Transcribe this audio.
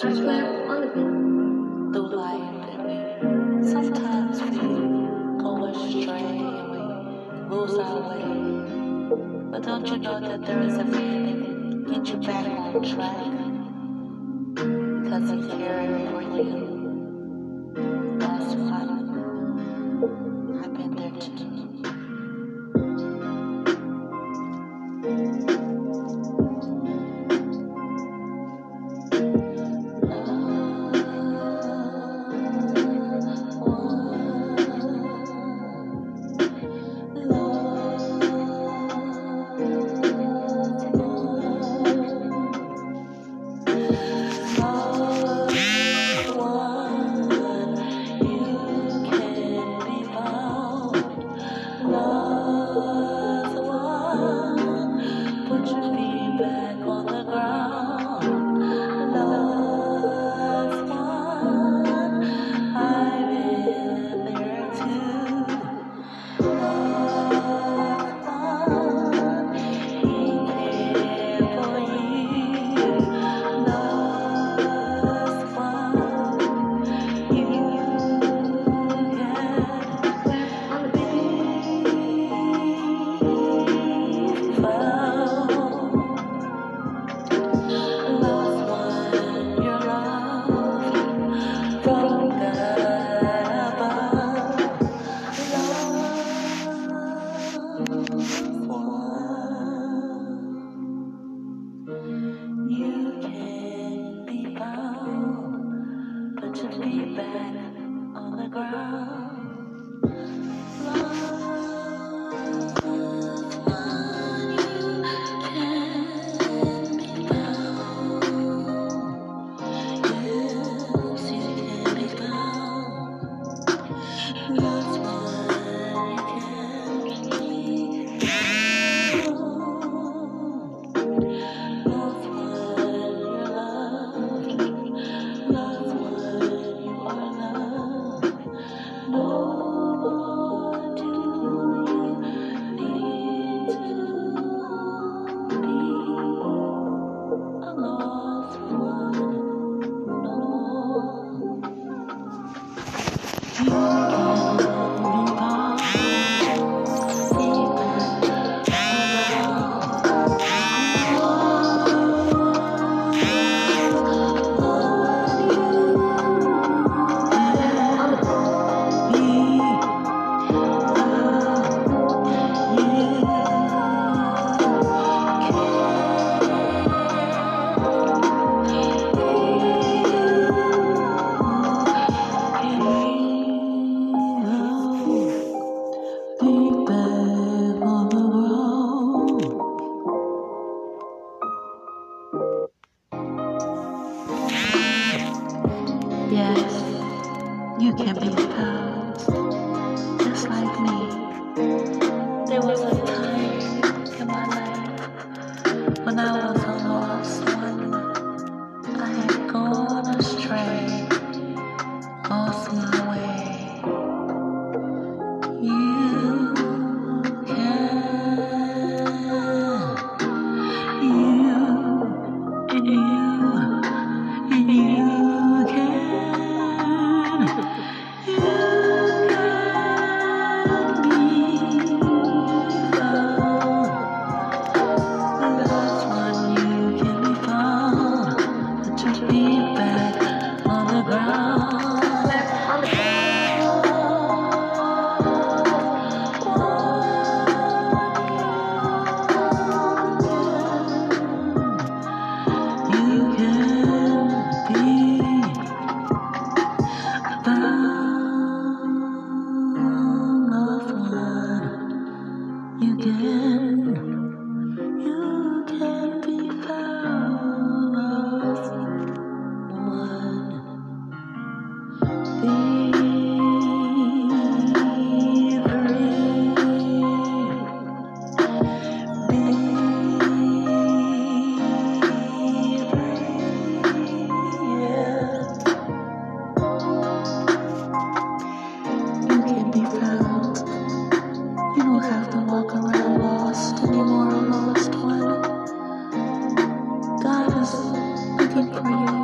Just where all of it, the light. Sometimes we go astray and we lose our way. But don't you know that there is a man that can get you back on track? Because he's here for you. That's why I've been there too. Lost anymore, lost one. God is looking for you.